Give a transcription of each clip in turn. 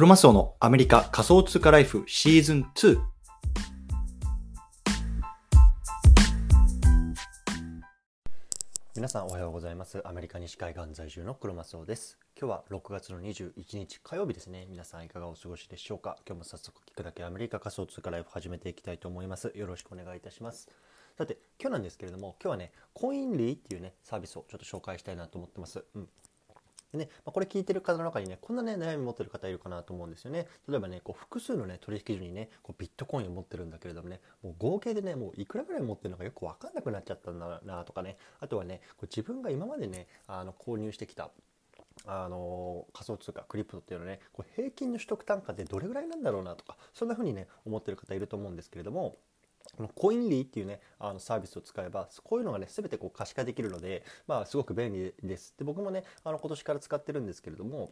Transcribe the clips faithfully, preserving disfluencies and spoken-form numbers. クロマスオのアメリカ仮想通貨ライフシーズンツー。皆さんおはようございます。アメリカ西海岸在住のクロマスオです。今日はろくがつのにじゅういちにち火曜日ですね。皆さんいかがお過ごしでしょうか。今日も早速聞くだけアメリカ仮想通貨ライフ始めていきたいと思います。よろしくお願いいたします。さて今日なんですけれども、今日はねコインリーっていうねサービスをちょっと紹介したいなと思ってます。うんでねまあ、これ聞いてる方の中にねこんなね悩み持ってる方いるかなと思うんですよね。例えばねこう複数のね取引所にねこうビットコインを持ってるんだけれどもね、もう合計でねもういくらぐらい持ってるのかよく分かんなくなっちゃったんだなとかね、あとはねこう自分が今までねあの購入してきたあの仮想通貨クリプトっていうのはねこう平均の取得単価ってどれぐらいなんだろうなとか、そんな風にね思ってる方いると思うんですけれども、このコインリーっていうねあのサービスを使えばこういうのがね全てこう可視化できるので、まあ、すごく便利です。で僕もねあの今年から使ってるんですけれども、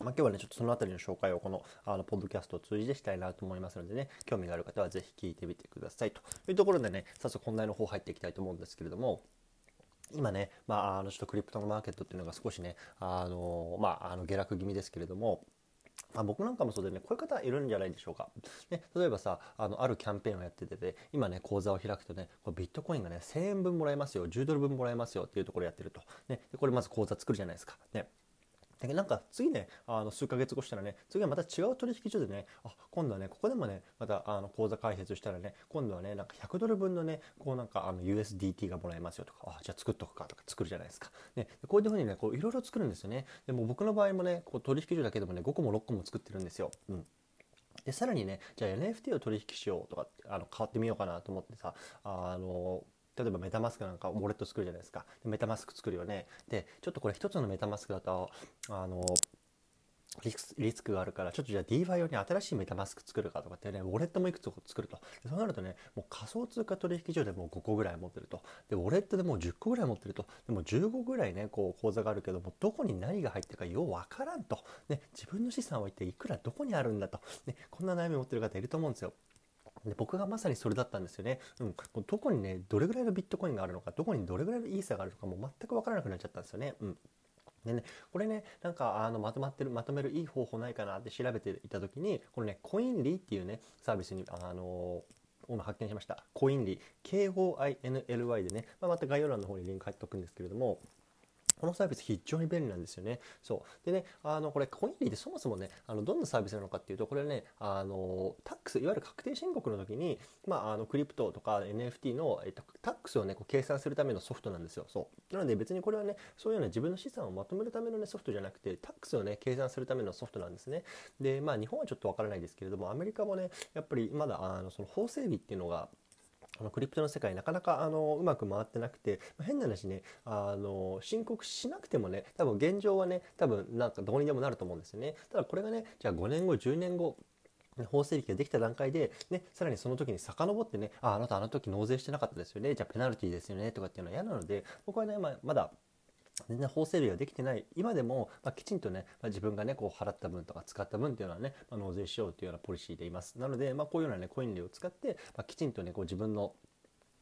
まあ、今日はねちょっとそのあたりの紹介をこのあのポッドキャストを通じてしたいなと思いますのでね、興味がある方はぜひ聞いてみてくださいというところでね、早速本題の方入っていきたいと思うんですけれども、今ね、まあ、あのちょっとクリプトのマーケットっていうのが少しねあの、まあ、あの下落気味ですけれども、まあ、僕なんかもそうでねこういう方いるんじゃないでしょうか、ね、例えばさ あの、あるキャンペーンをやってて、ね、今ね口座を開くとねこうビットコインがねせんえんぶんもらえますよ、じゅうドルぶんもらえますよっていうところやってると、ね、でこれまず口座作るじゃないですか、ね、でなんか次ねあの数ヶ月後したらね次はまた違う取引所でね、あ今度はねここでもねまたあの口座開設したらね今度はねなんかひゃくドルぶんのねこうなんかあの ユーエスディーティー がもらえますよとか、あじゃあ作っとくかとか作るじゃないですか、ね、でこういうふうにねこういろいろ作るんですよね。でも僕の場合もねこう取引所だけでもねごこもろっこも作ってるんですよ。うんでさらにねじゃあ エヌエフティー を取引しようとかあの変わってみようかなと思ってさあの例えばメタマスクなんかウォレット作るじゃないですか。でメタマスク作るよね。でちょっとこれ一つのメタマスクだとあのリス、リスクがあるからちょっとじゃあ DeFi 用に新しいメタマスク作るかとかってねウォレットもいくつ作ると、そうなるとねもう仮想通貨取引所でもうごこぐらい持ってると、でウォレットでもうじゅっこぐらい持ってると、でもじゅうごぐらいねこう口座があるけどもどこに何が入ってるかようわからんと、ね、自分の資産は一体いくらどこにあるんだと、ね、こんな悩み持ってる方いると思うんですよ。で僕がまさにそれだったんですよね、うん、どこにねどれぐらいのビットコインがあるのか、どこにどれぐらいのイーサがあるのかもう全く分からなくなっちゃったんですよね、うん、でねこれねなんかあのまとまってるまとめるいい方法ないかなって調べていた時にこのねコインリーっていうねサービスにあのー、発見しました。コインリー ケーオーアイエヌエルワイ でね、まあ、また概要欄の方にリンク貼っておくんですけれども、このサービス非常に便利なんですよね。そうでねあのこれコインリーってそもそもねあのどんなサービスなのかっていうと、これねあのタックス、いわゆる確定申告の時に、まあ、あのクリプトとか エヌエフティー の、えっと、タックスをねこう計算するためのソフトなんですよ。そうなので別にこれはねそういうような自分の資産をまとめるための、ね、ソフトじゃなくてタックスをね計算するためのソフトなんですね。でまあ日本はちょっとわからないですけれども、アメリカもねやっぱりまだあのその法整備っていうのがあのクリプトの世界なかなかあのうまく回ってなくて、変な話ねあの申告しなくてもね多分現状はね多分なんかどうにでもなると思うんですよね。ただこれがねじゃあごねんごじゅうねんご法整備ができた段階で、ね、さらにその時に遡ってね あ, あなたあの時納税してなかったですよね、じゃあペナルティですよねとかっていうのは嫌なので、僕はね、まあ、まだ全然法整備ができてない今でも、まあ、きちんとね、まあ、自分がねこう払った分とか使った分っていうのはね、まあ、納税しようというようなポリシーでいます。なので、まあ、こういうような、ね、コイン類を使って、まあ、きちんとねこう自分の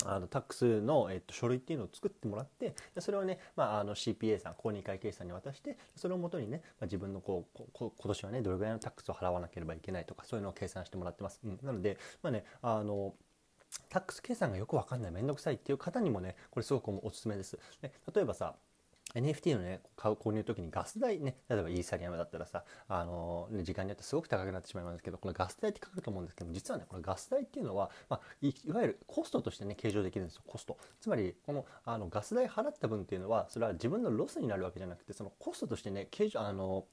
あのタックスの、えっと、書類っていうのを作ってもらって、それをね、まあ、あの シーピーエー さん公認会計士さんに渡して、それをもとにね、まあ、自分のこうこ今年はねどれぐらいのタックスを払わなければいけないとか、そういうのを計算してもらってます、うん、なのでまあねあのタックス計算がよく分かんない、めんどくさいっていう方にもねこれすごくおすすめです、ね、例えばさエヌエフティー のね買う購入の時にガス代ね、例えばイーサリアムだったらさあのー、時間によってすごく高くなってしまいますけど、このガス代って書くと思うんですけど、実はねこのガス代っていうのは、まあ、い, いわゆるコストとしてね計上できるんですよ。コストつまりこのあのガス代払った分っていうのはそれは自分のロスになるわけじゃなくて、そのコストとしてね計上あのー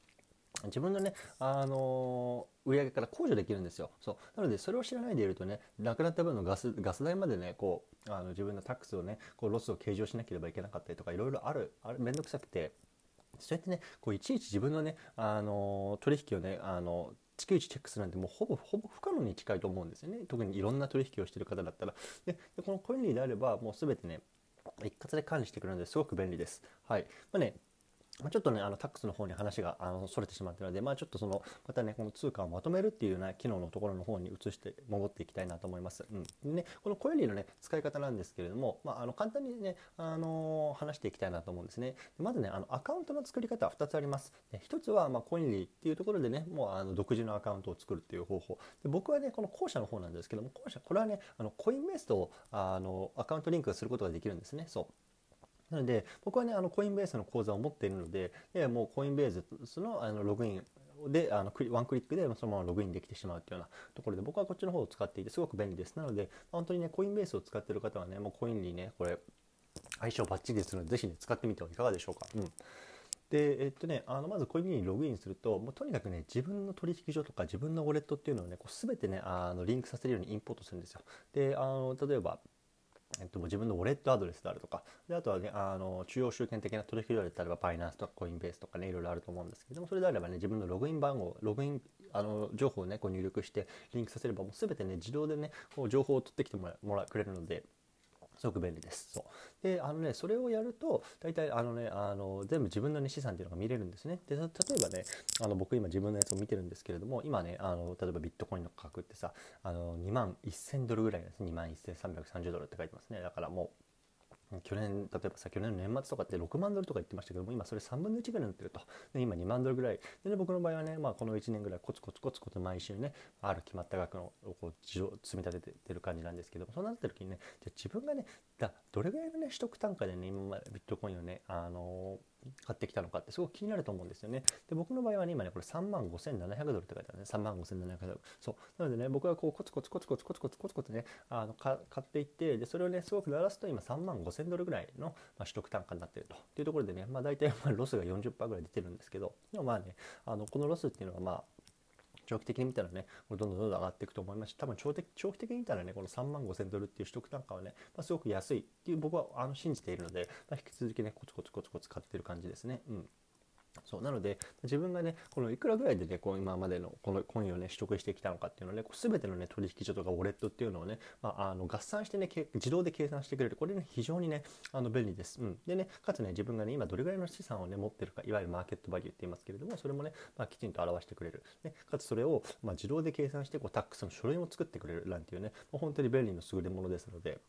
自分のね、あのー、売上から控除できるんですよ。そうなのでそれを知らないでいるとね、なくなった分のガス、ガス代までねこうあの自分のタックスをねこうロスを計上しなければいけなかったりとか、いろいろある、あれめんどくさくて、そうやってねこういちいち自分のね、あのー、取引をね、あのー逐一チェックするなんてもうほぼほぼ不可能に近いと思うんですよね。特にいろんな取引をしている方だったら、で、でこのコインリーであればもうすべてね一括で管理してくれるのですごく便利です。はい、まあねちょっとね、あのタックスの方に話があの逸れてしまっているので、まあ、ちょっとそのまたね、この通貨をまとめるっていうような機能のところの方に移して戻っていきたいなと思います。うん、でね、このコインリーのね、使い方なんですけれども、まあ、あの簡単にね、あのー、話していきたいなと思うんですね。でまずね、あのアカウントの作り方はふたつあります。でひとつは、まあ、コインリーっていうところでね、もうあの独自のアカウントを作るっていう方法。で僕はね、この後者の方なんですけども、後者、これはね、あのコインベースとあのアカウントリンクすることができるんですね。そう。なので僕はね、あのコインベースの口座を持っているので、でもうコインベース の, あのログインであのワンクリックでそのままログインできてしまうというようなところで、僕はこっちの方を使っていてすごく便利です。なので本当にね、コインベースを使っている方はね、もうコインリーね、これ相性バッチリですので、ぜひね、使ってみてはいかがでしょうか。うんでえっとね、あのまずコインリーにログインすると、もうとにかくね、自分の取引所とか自分のウォレットっていうのをね、こう全てね、あのリンクさせるようにインポートするんですよ。であの例えばえっと、自分のウォレットアドレスであるとかで、あとはね、あの中央集権的な取引所であれば PyNets とか Coinbase とかね、いろいろあると思うんですけども、それであればね、自分のログイン番号ログインあの情報をね、こう入力してリンクさせれば、もう全てね、自動でね、こう情報を取ってきてもらくれるので、すごく便利です。そうであのね、それをやると大体あの、ね、あの全部自分の、ね、資産っていうのが見れるんですね。で例えばね、あの僕今自分のやつを見てるんですけれども、今ね、あの例えばビットコインの価格ってさ、あのにまんせんドルぐらいです、ね、にまんせんさんびゃくさんじゅうドルって書いてますね。だからもう去年、例えばさ、去年の年末とかってろくまんドルとか言ってましたけども、今それさんぶんのいちぐらいになってると。で今にまんドルぐらいで、ね、僕の場合はね、まあ、このいちねんぐらいコツコツコツコツ毎週ね、ある決まった額のこう積み立ててる感じなんですけども、そうなってる時にね、じゃ自分がね、だどれぐらいのね、取得単価でね、今ビットコインをね、あのー、買ってきたのかってすごく気になると思うんですよね。で僕の場合はね、今ね、これさんまんごせんななひゃくドルって書いてあるね。さんまんごせんななひゃくドル。そう。なのでね、僕はこうコツコツコツコツコツコツコツコツね、あのか買っていって、でそれをね、すごく鳴らすと今さんまんごせんドルぐらいの、まあ、取得単価になっていると。というところでね、まあ大体まあロスが よんじゅっパーセント ぐらい出てるんですけど、でもまあね、あのこのロスっていうのはまあ、長期的に見たらね、どんどんどんどん上がっていくと思いますし、多分長期的に見たらね、このさんまんごせんドルっていう取得単価はね、まあ、すごく安いっていう僕はあの信じているので、まあ、引き続きね、コツコツコツコツ買ってる感じですね。うん。そうなので自分がね、このいくらぐらいでね、こう今までのこのコインをね、取得してきたのかっていうのをね、こう全てのね、取引所とかウォレットっていうのをね、まあ、あの合算してね、自動で計算してくれる、これね、非常にね、あの便利です。うん、でね、かつね、自分がね、今どれぐらいの資産をね、持ってるか、いわゆるマーケットバリューって言いますけれども、それもね、まあ、きちんと表してくれる、ね、かつそれを、まあ、自動で計算してこうタックスの書類も作ってくれるなんていうね、もう本当に便利の優れものですので。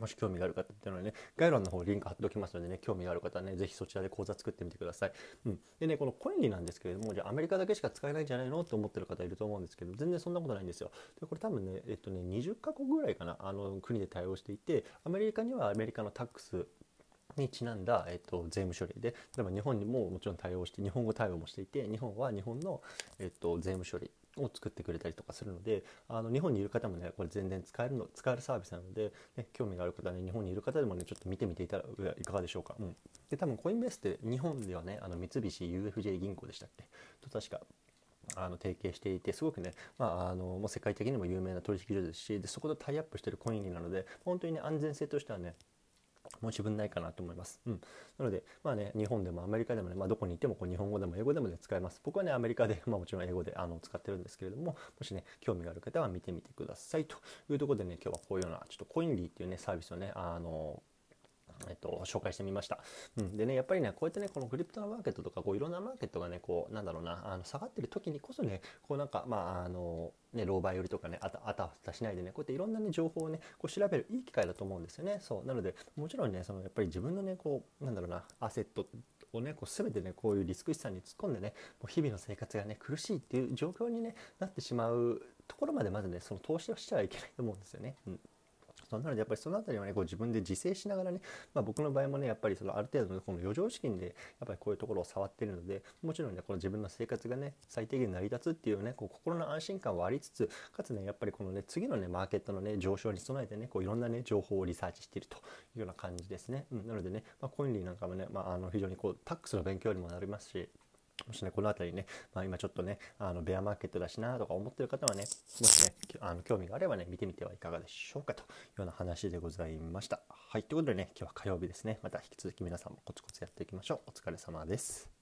もし興味がある方っていうのはね、概要欄の方リンク貼っておきますのでね、興味がある方はね、ぜひそちらで口座作ってみてください。うん、でね、このコインリーなんですけれども、じゃあアメリカだけしか使えないんじゃないのって思ってる方いると思うんですけど、全然そんなことないんですよ。でこれ多分ね、えっとね、にじゅっかこくぐらいかな、あの国で対応していて、アメリカにはアメリカのタックスにちなんだ、えっと、税務処理で、例えば日本にももちろん対応して、日本語対応もしていて、日本は日本の、えっと、税務処理を作ってくれたりとかするので、あの日本にいる方もね、これ全然使えるの使えるサービスなので、ね、興味がある方はね、日本にいる方でもね、ちょっと見てみていたらいかがでしょうか。うん、で多分コインベースって日本ではね、あの三菱 ユーエフジェー 銀行でしたっけと確かあの提携していて、すごくね、まあ、あのもう世界的にも有名な取引所ですし、でそことタイアップしてるコインリーなので、本当にね、安全性としてはね、もう自分ないかなと思います。うん、なので、まあね、日本でもアメリカでもね、まあ、どこにいてもこう日本語でも英語でもね、使えます。僕はね、アメリカで、まあ、もちろん英語であの使ってるんですけれども、もしね、興味がある方は見てみてくださいというところでね、今日はこういうようなちょっとコインリーっていうね、サービスをね、あのえっと、紹介してみました。うん、でね、やっぱりね、こうやってね、このクリプトのマーケットとか、こういろんなマーケットがね、こうなんだろうな、あの下がってる時にこそね、こうなんかまああのね、狼狽売りとかね、あたあたふたしないでね、こうやっていろんなね、情報をね、こう調べるいい機会だと思うんですよね。そうなので、もちろんね、そのやっぱり自分のね、こうなんだろうな、アセットをね、こう全てね、こういうリスク資産に突っ込んでね、もう日々の生活がね、苦しいっていう状況に、ね、なってしまうところまでまずね、その投資をしてはいけないと思うんですよね。うん、なのでやっぱりそのあたりはね、こう自分で自制しながらね、まあ、僕の場合もね、やっぱりそのある程度のこの余剰資金でやっぱりこういうところを触っているので、もちろんね、この自分の生活がね、最低限成り立つっていうね、こう心の安心感はありつつ、かつね、やっぱりこのね、次のね、マーケットのね、上昇に備えてね、こういろんなね、情報をリサーチしているというような感じですね。うん、なのでね、まあ、コインリーなんかもね、まあ、あの非常にこうタックスの勉強にもなりますし、もしね、この辺りね、まあ、今ちょっとね、あのベアマーケットだしなとか思ってる方はね、もしね、あの興味があればね、見てみてはいかがでしょうかというような話でございました。はい、ということでね、今日は火曜日ですね。また引き続き皆さんもコツコツやっていきましょう。お疲れ様です。